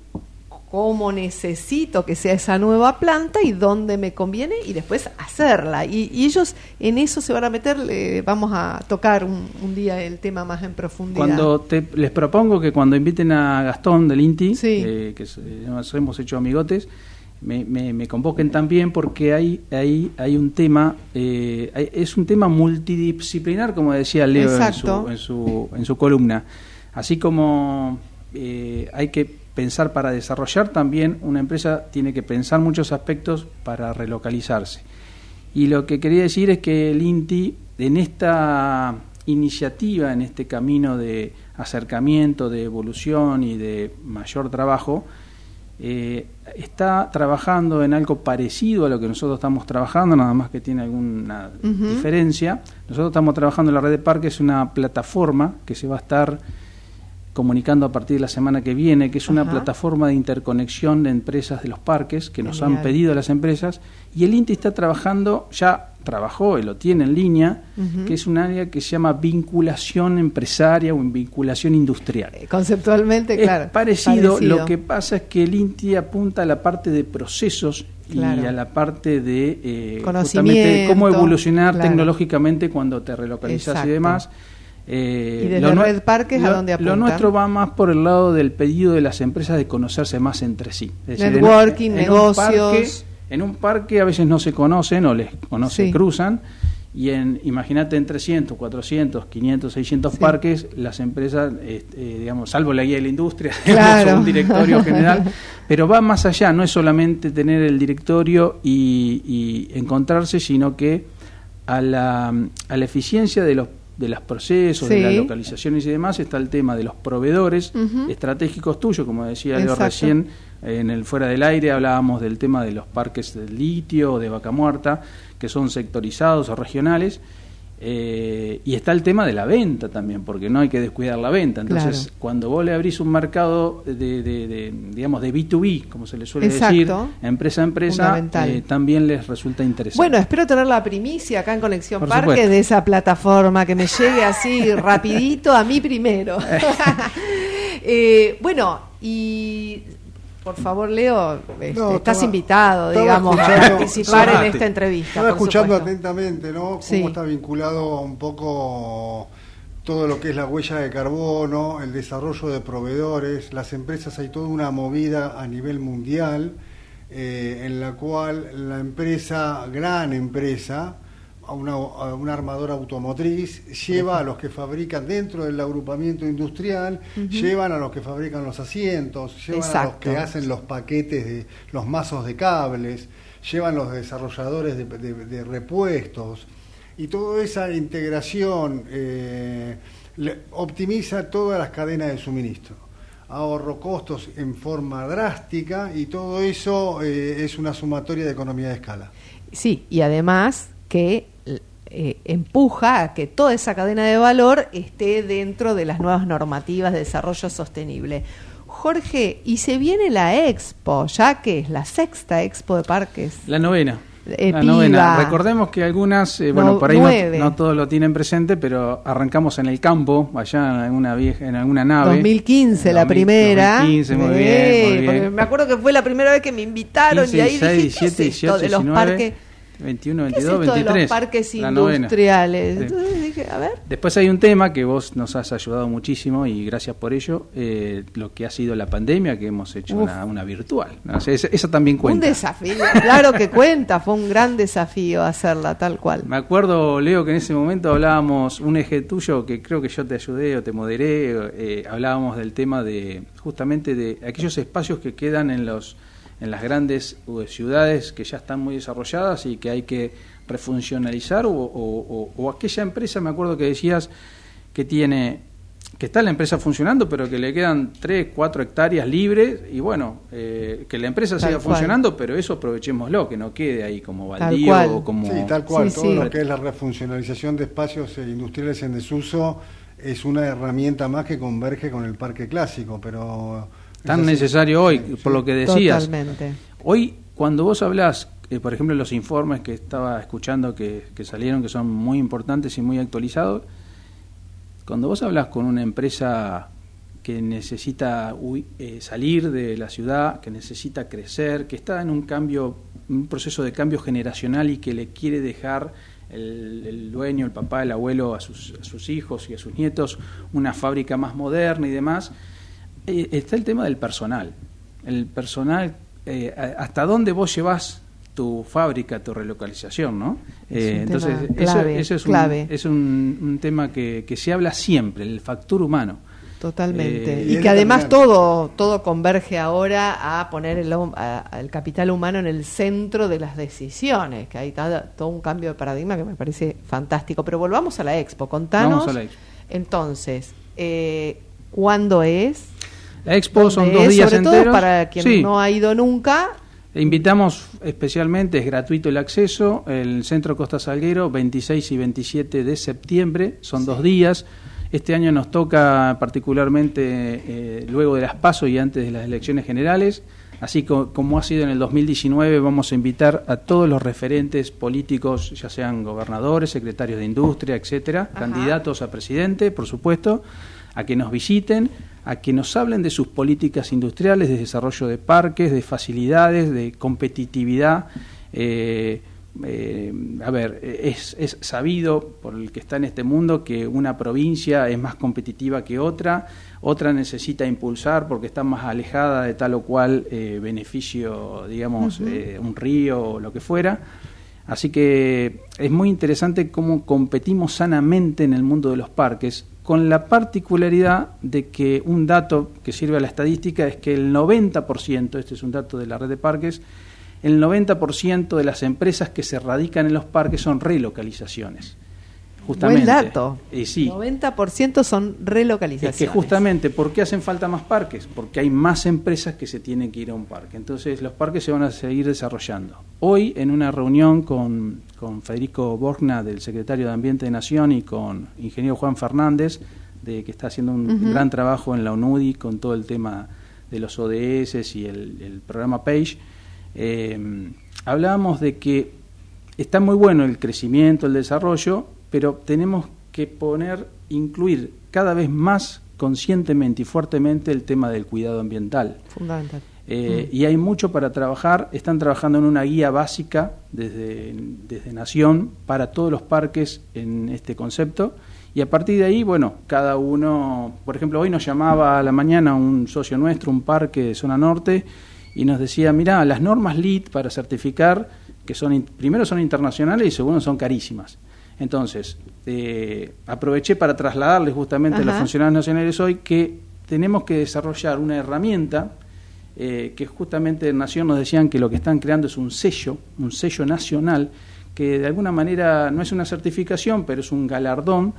cómo necesito que sea esa nueva planta y dónde me conviene y después hacerla. Y ellos en eso se van a meter, vamos a tocar un día el tema más en profundidad. Cuando les propongo que cuando inviten a Gastón del INTI, sí. Que nos hemos hecho amigotes, me convoquen también, porque hay un tema, es un tema multidisciplinar, como decía Leo en su columna. Así como hay que pensar para desarrollar, también una empresa tiene que pensar muchos aspectos para relocalizarse. Y lo que quería decir es que el INTI, en esta iniciativa, en este camino de acercamiento, de evolución y de mayor trabajo, está trabajando en algo parecido a lo que nosotros estamos trabajando, nada más que tiene alguna uh-huh. diferencia. Nosotros estamos trabajando en la red de parques, una plataforma que se va a estar comunicando a partir de la semana que viene, que es una ajá. plataforma de interconexión de empresas de los parques que nos genial. Han pedido las empresas, y el INTI está trabajando, ya trabajó y lo tiene en línea, uh-huh. que es un área que se llama vinculación empresaria o vinculación industrial. Conceptualmente, es claro. Parecido, lo que pasa es que el INTI apunta a la parte de procesos claro. y a la parte de conocimiento, justamente de cómo evolucionar claro. tecnológicamente cuando te relocalizas exacto. y demás. ¿Y desde Red Parques a dónde apuntan? Lo nuestro va más por el lado del pedido de las empresas de conocerse más entre sí. Es networking, decir, negocios. En un parque a veces no se conocen o no sí. se cruzan. Y imagínate, en 300, 400, 500, 600 sí. parques, las empresas, digamos, salvo la guía de la industria, claro. un directorio general, pero va más allá, no es solamente tener el directorio y encontrarse, sino que a la eficiencia de los procesos, sí. de las localizaciones y demás, está el tema de los proveedores uh-huh. estratégicos tuyos, como decía yo recién, en el Fuera del Aire hablábamos del tema de los parques de litio, de Vaca Muerta, que son sectorizados o regionales, y está el tema de la venta también, porque no hay que descuidar la venta. Entonces, claro. cuando vos le abrís un mercado digamos, de B2B, como se le suele exacto. decir, empresa a empresa, también les resulta interesante. Bueno, espero tener la primicia acá en Conexión por Parque supuesto. De esa plataforma, que me llegue así rapidito a mí primero. Bueno, y... Por favor, Leo, estás invitado, digamos, a participar en esta entrevista. Estaba escuchando atentamente, ¿no? Cómo está vinculado un poco todo lo que es la huella de carbono, el desarrollo de proveedores, las empresas, hay toda una movida a nivel mundial en la cual la empresa, gran empresa, a una armadora automotriz, lleva a los que fabrican dentro del agrupamiento industrial, llevan a los que fabrican los asientos, llevan a los que hacen los paquetes de los mazos de cables, llevan los desarrolladores de repuestos, y toda esa integración optimiza todas las cadenas de suministro, ahorro costos en forma drástica, y todo eso es una sumatoria de economía de escala. Sí, y además que empuja a que toda esa cadena de valor esté dentro de las nuevas normativas de desarrollo sostenible. Jorge, y se viene la Expo, ya que es la sexta Expo de Parques. La novena. La novena. Recordemos que algunas, por ahí no todos lo tienen presente, pero arrancamos en el campo, allá en alguna nave. 2015 la primera. 2015, muy bien. Me acuerdo que fue la primera vez que me invitaron 15, y ahí 16, dije, 17, ¿qué es esto 18, de los 19, parques? 21, 22, 23. ¿Qué es esto de los parques industriales? Sí. Entonces dije, a ver. Después hay un tema que vos nos has ayudado muchísimo y gracias por ello, lo que ha sido la pandemia, que hemos hecho una virtual. O sea, esa también cuenta. Un desafío, claro que cuenta, fue un gran desafío hacerla tal cual. Me acuerdo, Leo, que en ese momento hablábamos, un eje tuyo que creo que yo te ayudé o te moderé, hablábamos del tema de justamente de aquellos espacios que quedan en las grandes ciudades que ya están muy desarrolladas y que hay que refuncionalizar o aquella empresa, me acuerdo que decías que está la empresa funcionando pero que le quedan 3-4 hectáreas libres y bueno, que la empresa tal siga cual. Funcionando, pero eso aprovechémoslo, que no quede ahí como baldío o como... Sí, tal cual, todo lo que es la refuncionalización de espacios industriales en desuso es una herramienta más que converge con el parque clásico, pero... tan necesario hoy, por lo que decías. Totalmente. Hoy, cuando vos hablás, por ejemplo, los informes que estaba escuchando que salieron, que son muy importantes y muy actualizados, cuando vos hablás con una empresa que necesita salir de la ciudad, que necesita crecer, que está en un proceso de cambio generacional y que le quiere dejar el dueño, el papá, el abuelo, a sus hijos y a sus nietos, una fábrica más moderna y demás... Está el tema del personal. El personal, hasta dónde vos llevas tu fábrica, tu relocalización, ¿no? Entonces, eso es clave. Es un tema que se habla siempre, el factor humano. Totalmente. Y que además todo converge ahora a poner el capital humano en el centro de las decisiones, que hay todo un cambio de paradigma que me parece fantástico. Pero volvamos a la Expo, contanos. Vamos a la Expo. Entonces, ¿cuándo es? La Expo son 2 días enteros. Sobre todo para quien no ha ido nunca. Invitamos especialmente, es gratuito el acceso, el Centro Costa Salguero, 26 y 27 de septiembre, son 2 días. Este año nos toca particularmente luego de las PASO y antes de las elecciones generales. Así como ha sido en el 2019, vamos a invitar a todos los referentes políticos, ya sean gobernadores, secretarios de industria, etcétera, candidatos a presidente, por supuesto, a que nos visiten, a que nos hablen de sus políticas industriales, de desarrollo de parques, de facilidades, de competitividad. Es sabido por el que está en este mundo que una provincia es más competitiva que otra necesita impulsar porque está más alejada de tal o cual beneficio, digamos, un río o lo que fuera. Así que es muy interesante cómo competimos sanamente en el mundo de los parques, con la particularidad de que un dato que sirve a la estadística es que el 90%, este es un dato de la red de parques, el 90% de las empresas que se radican en los parques son relocalizaciones. Justamente. Buen dato. Y sí. 90% son relocalizaciones. Es que justamente, ¿por qué hacen falta más parques? Porque hay más empresas que se tienen que ir a un parque. Entonces, los parques se van a seguir desarrollando. Hoy, en una reunión con Federico Borgna, del Secretario de Ambiente de Nación, y con ingeniero Juan Fernández, que está haciendo un gran trabajo en la UNUDI con todo el tema de los ODS y el programa PAGE, hablábamos de que está muy bueno el crecimiento, el desarrollo, pero tenemos que incluir cada vez más conscientemente y fuertemente el tema del cuidado ambiental. Fundamental. Y hay mucho para trabajar. Están trabajando en una guía básica desde Nación para todos los parques en este concepto. Y a partir de ahí, bueno, cada uno... Por ejemplo, hoy nos llamaba a la mañana un socio nuestro, un parque de zona norte, y nos decía, mirá, las normas LEED para certificar, que son primero son internacionales y segundo son carísimas. Entonces, aproveché para trasladarles justamente a los funcionarios nacionales hoy que tenemos que desarrollar una herramienta... que justamente en Nación nos decían que lo que están creando es un sello nacional, que de alguna manera no es una certificación, pero es un galardón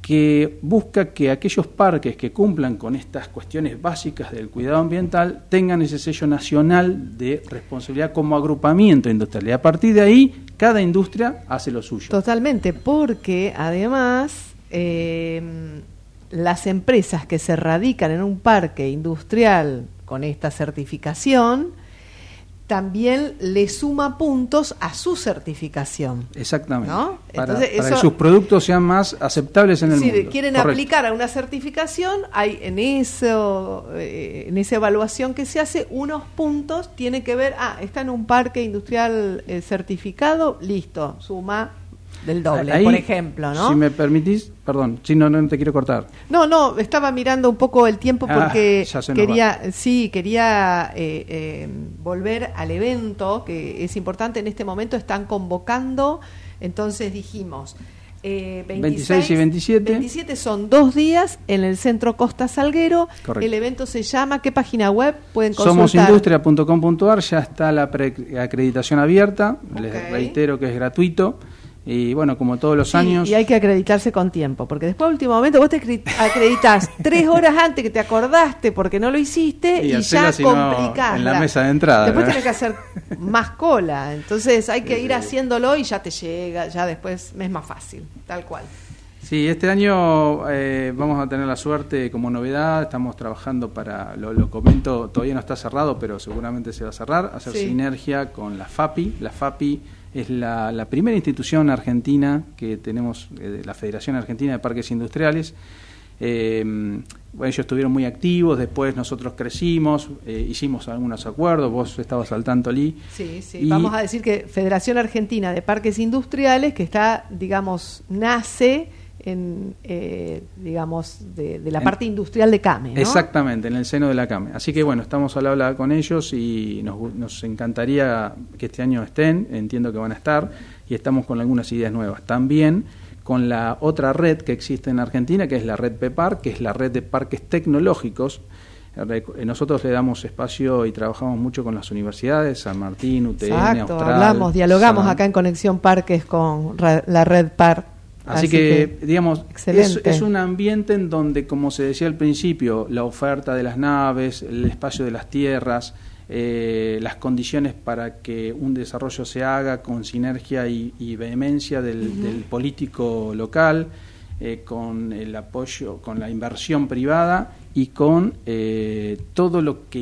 que busca que aquellos parques que cumplan con estas cuestiones básicas del cuidado ambiental tengan ese sello nacional de responsabilidad como agrupamiento industrial. Y a partir de ahí, cada industria hace lo suyo. Totalmente, porque además... las empresas que se radican en un parque industrial con esta certificación también le suma puntos a su certificación. Exactamente. ¿No? Entonces, para que sus productos sean más aceptables en el mundo. Si quieren aplicar a una certificación, hay en esa evaluación que se hace unos puntos, tiene que ver, está en un parque industrial certificado, listo, suma del doble, ahí, por ejemplo, ¿no? Si me permitís, perdón, si no te quiero cortar. No, estaba mirando un poco el tiempo porque quería volver al evento, que es importante. En este momento están convocando, entonces dijimos, 26 y 27. 27 son 2 días en el Centro Costa Salguero. Correcto. El evento se llama, ¿qué página web pueden consultar? Somosindustria.com.ar, ya está la acreditación abierta, okay. Les reitero que es gratuito. Y bueno, como todos los años... Y hay que acreditarse con tiempo, porque después al último momento vos te acreditás 3 horas antes que te acordaste porque no lo hiciste y ya complicás. En la mesa de entrada. Después tenés que hacer más cola, entonces hay que ir haciéndolo y ya te llega, ya después es más fácil, tal cual. Sí, este año vamos a tener la suerte como novedad, estamos trabajando para, lo comento, todavía no está cerrado, pero seguramente se va a cerrar, hacer sinergia con la FAPI, es la primera institución argentina que tenemos, la Federación Argentina de Parques Industriales. Ellos estuvieron muy activos, después nosotros crecimos, hicimos algunos acuerdos, vos estabas al tanto, Lee. Sí, vamos a decir que Federación Argentina de Parques Industriales, que está, digamos, nace en de la parte industrial de CAME, ¿no? Exactamente, en el seno de la CAME. Así que bueno, estamos al habla con ellos y nos encantaría que este año estén, entiendo que van a estar, y estamos con algunas ideas nuevas. También con la otra red que existe en Argentina, que es la red PEPAR, que es la red de parques tecnológicos. Nosotros le damos espacio y trabajamos mucho con las universidades, San Martín, UTN, exacto, Austral, dialogamos acá en Conexión Parques con la red PAR. Así que digamos, es un ambiente en donde, como se decía al principio, la oferta de las naves, el espacio de las tierras, las condiciones para que un desarrollo se haga con sinergia y vehemencia del político local, con el apoyo, con la inversión privada y con todo lo que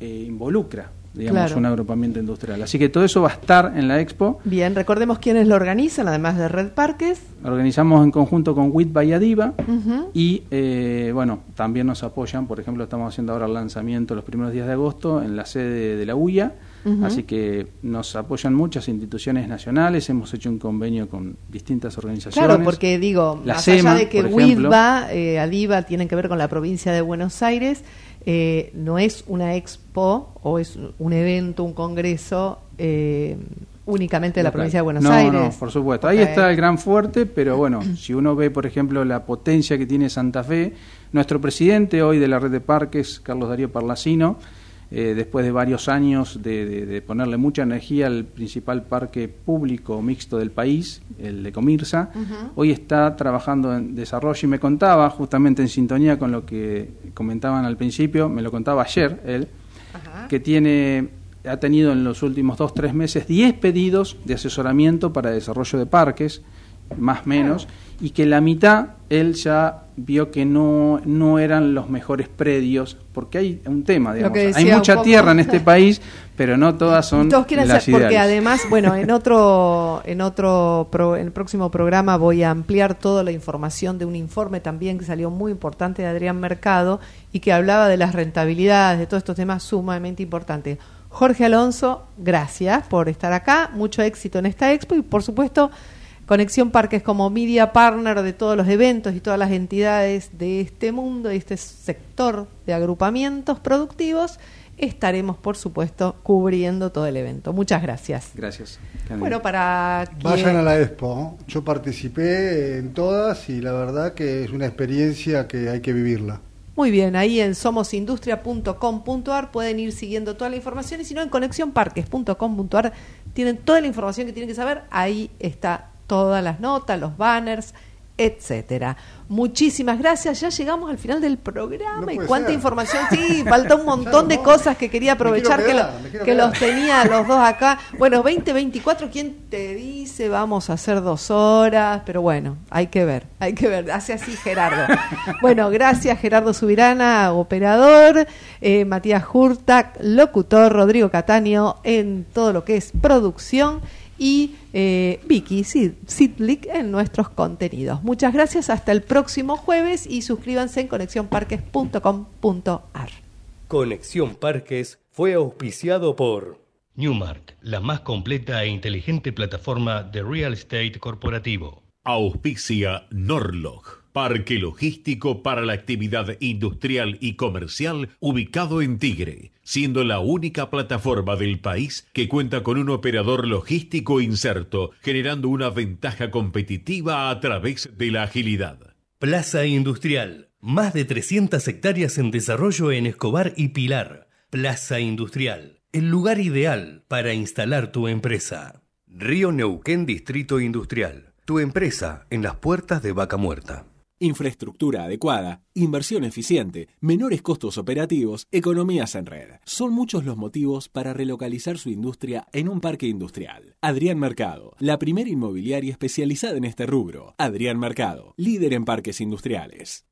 involucra. Digamos, claro, un agrupamiento industrial. Así que todo eso va a estar en la expo. Bien, recordemos quiénes lo organizan, además de Red Parques. Organizamos en conjunto con WIT Valladiva y, también nos apoyan. Por ejemplo, estamos haciendo ahora el lanzamiento los primeros días de agosto en la sede de la UIA. Así que nos apoyan muchas instituciones nacionales. Hemos hecho un convenio con distintas organizaciones. Claro, porque digo, la más SEMA, allá de que WIT Valladiva tienen que ver con la provincia de Buenos Aires, no es una expo o es un evento, un congreso únicamente de la provincia de Buenos Aires. No, por supuesto. Okay. Ahí está el gran fuerte, pero bueno, si uno ve, por ejemplo, la potencia que tiene Santa Fe, nuestro presidente hoy de la red de parques, Carlos Darío Parlacino, después de varios años de ponerle mucha energía al principal parque público mixto del país, el de Comirsa, hoy está trabajando en desarrollo y me contaba, justamente en sintonía con lo que comentaban al principio, me lo contaba ayer él, que ha tenido en los últimos 2-3 meses 10 pedidos de asesoramiento para desarrollo de parques, más o menos, y que la mitad él ya vio que no eran los mejores predios, porque hay un tema, digamos, hay mucha tierra en este país, pero no todas son las ideales. Porque además, bueno, en el próximo programa voy a ampliar toda la información de un informe también que salió muy importante de Adrián Mercado y que hablaba de las rentabilidades, de todos estos temas sumamente importantes. Jorge Alonso, gracias por estar acá, mucho éxito en esta expo y por supuesto Conexión Parques como media partner de todos los eventos y todas las entidades de este mundo, de este sector de agrupamientos productivos, estaremos por supuesto cubriendo todo el evento. Muchas gracias. Gracias. Bueno, para que vayan a la expo, yo participé en todas y la verdad que es una experiencia que hay que vivirla. Muy bien, ahí en somosindustria.com.ar pueden ir siguiendo toda la información y si no en conexionparques.com.ar tienen toda la información que tienen que saber, ahí está todas las notas, los banners, etcétera. Muchísimas gracias, ya llegamos al final del programa y cuánta información, sí, faltó un montón de cosas que quería aprovechar que los tenía los dos acá. Bueno, 2024, ¿quién te dice vamos a hacer 2 horas? Pero bueno, hay que ver, hace así Gerardo. Bueno, gracias Gerardo Subirana, operador, Matías Hurtak, locutor, Rodrigo Cataño en todo lo que es producción y Vicky Sidlik en nuestros contenidos. Muchas gracias, hasta el próximo jueves y suscríbanse en conexionparques.com.ar. Conexión Parques fue auspiciado por Newmark, la más completa e inteligente plataforma de real estate corporativo. Auspicia Norlog, parque logístico para la actividad industrial y comercial ubicado en Tigre, siendo la única plataforma del país que cuenta con un operador logístico inserto, generando una ventaja competitiva a través de la agilidad. Plaza Industrial, más de 300 hectáreas en desarrollo en Escobar y Pilar. Plaza Industrial, el lugar ideal para instalar tu empresa. Río Neuquén Distrito Industrial, tu empresa en las puertas de Vaca Muerta. Infraestructura adecuada, inversión eficiente, menores costos operativos, economías en red. Son muchos los motivos para relocalizar su industria en un parque industrial. Adrián Mercado, la primera inmobiliaria especializada en este rubro. Adrián Mercado, líder en parques industriales.